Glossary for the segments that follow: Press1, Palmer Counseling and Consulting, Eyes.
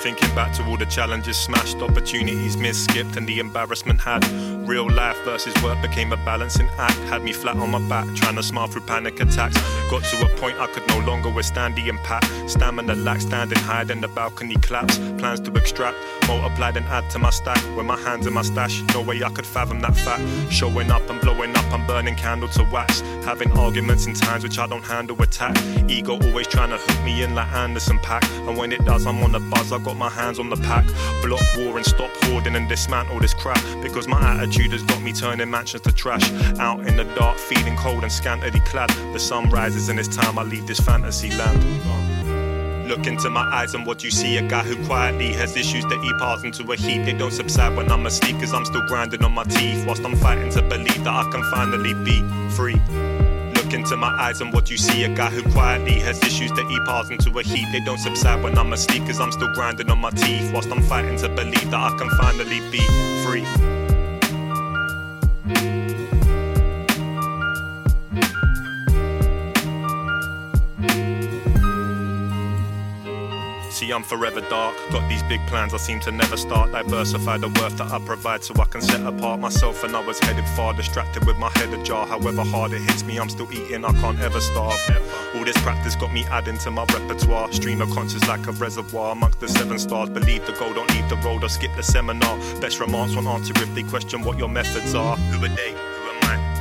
Thinking back to all the challenges smashed, opportunities missed, skipped, and the embarrassment had. Real life versus work became a balancing act. Had me flat on my back, trying to smile through panic attacks. Got to a point I could no longer withstand the impact. Stamina lacked, standing high, then the balcony collapsed. Plans to extract, multiply, then add to my stack. With my hands in my stash, no way I could fathom that fact. Showing up and blowing up, I'm burning candle to wax. Having arguments in times which I don't handle, attack. Ego always trying to hook me in like Anderson Paak. And when it does, I'm on the buzz, I got my hands on the pack. Block war and stop hoarding and dismantle this crap, because my attitude has got me turning mansions to trash. Out in the dark, feeling cold and scantily clad. The sun rises and it's time I leave this fantasy land. Look into my eyes and what you see, a guy who quietly has issues that he piles into a heap. They don't subside when I'm asleep, cause I'm still grinding on my teeth, whilst I'm fighting to believe that I can finally be free. Into my eyes and what you see, a guy who quietly has issues that he piles into a heap. They don't subside when I'm asleep, cause I'm still grinding on my teeth, whilst I'm fighting to believe that I can finally be free. See, I'm forever dark, got these big plans I seem to never start. Diversify the worth that I provide so I can set apart myself, and I was headed far, distracted with my head ajar. However hard it hits me, I'm still eating, I can't ever starve. All this practice got me adding to my repertoire. Stream of conscience like a reservoir amongst the 7 stars. Believe the goal, don't leave the road or skip the seminar. Best remarks won't answer if they question what your methods are. Who are they?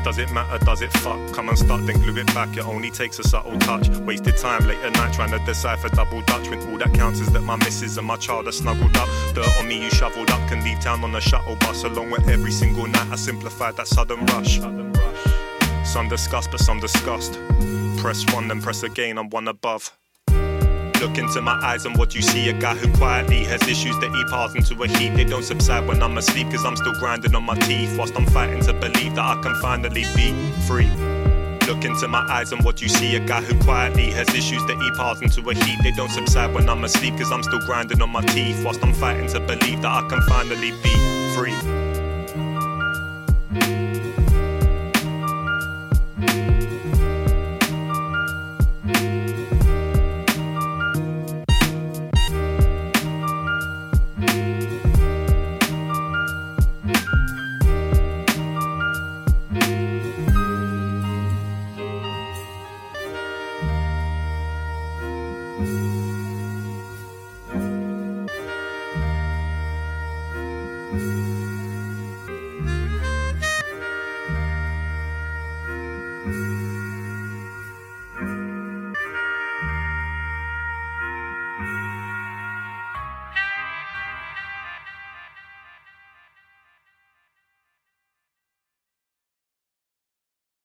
Does it matter, does it fuck? Come and start, then glue it back. It only takes a subtle touch. Wasted time late at night trying to decipher double Dutch, when all that counts is that my missus and my child are snuggled up. Dirt on me you shoveled up, can leave town on a shuttle bus. Along with every single night I simplified that sudden rush. Some disgust but some disgust. Press one then press again, I'm one above. Look into my eyes and what you see, a guy who quietly has issues that he piles into a heap. They don't subside when I'm asleep, cause I'm still grinding on my teeth, whilst I'm fighting to believe that I can finally be free. Look into my eyes and what you see, a guy who quietly has issues that he piles into a heap. They don't subside when I'm asleep, cause I'm still grinding on my teeth, whilst I'm fighting to believe that I can finally be free.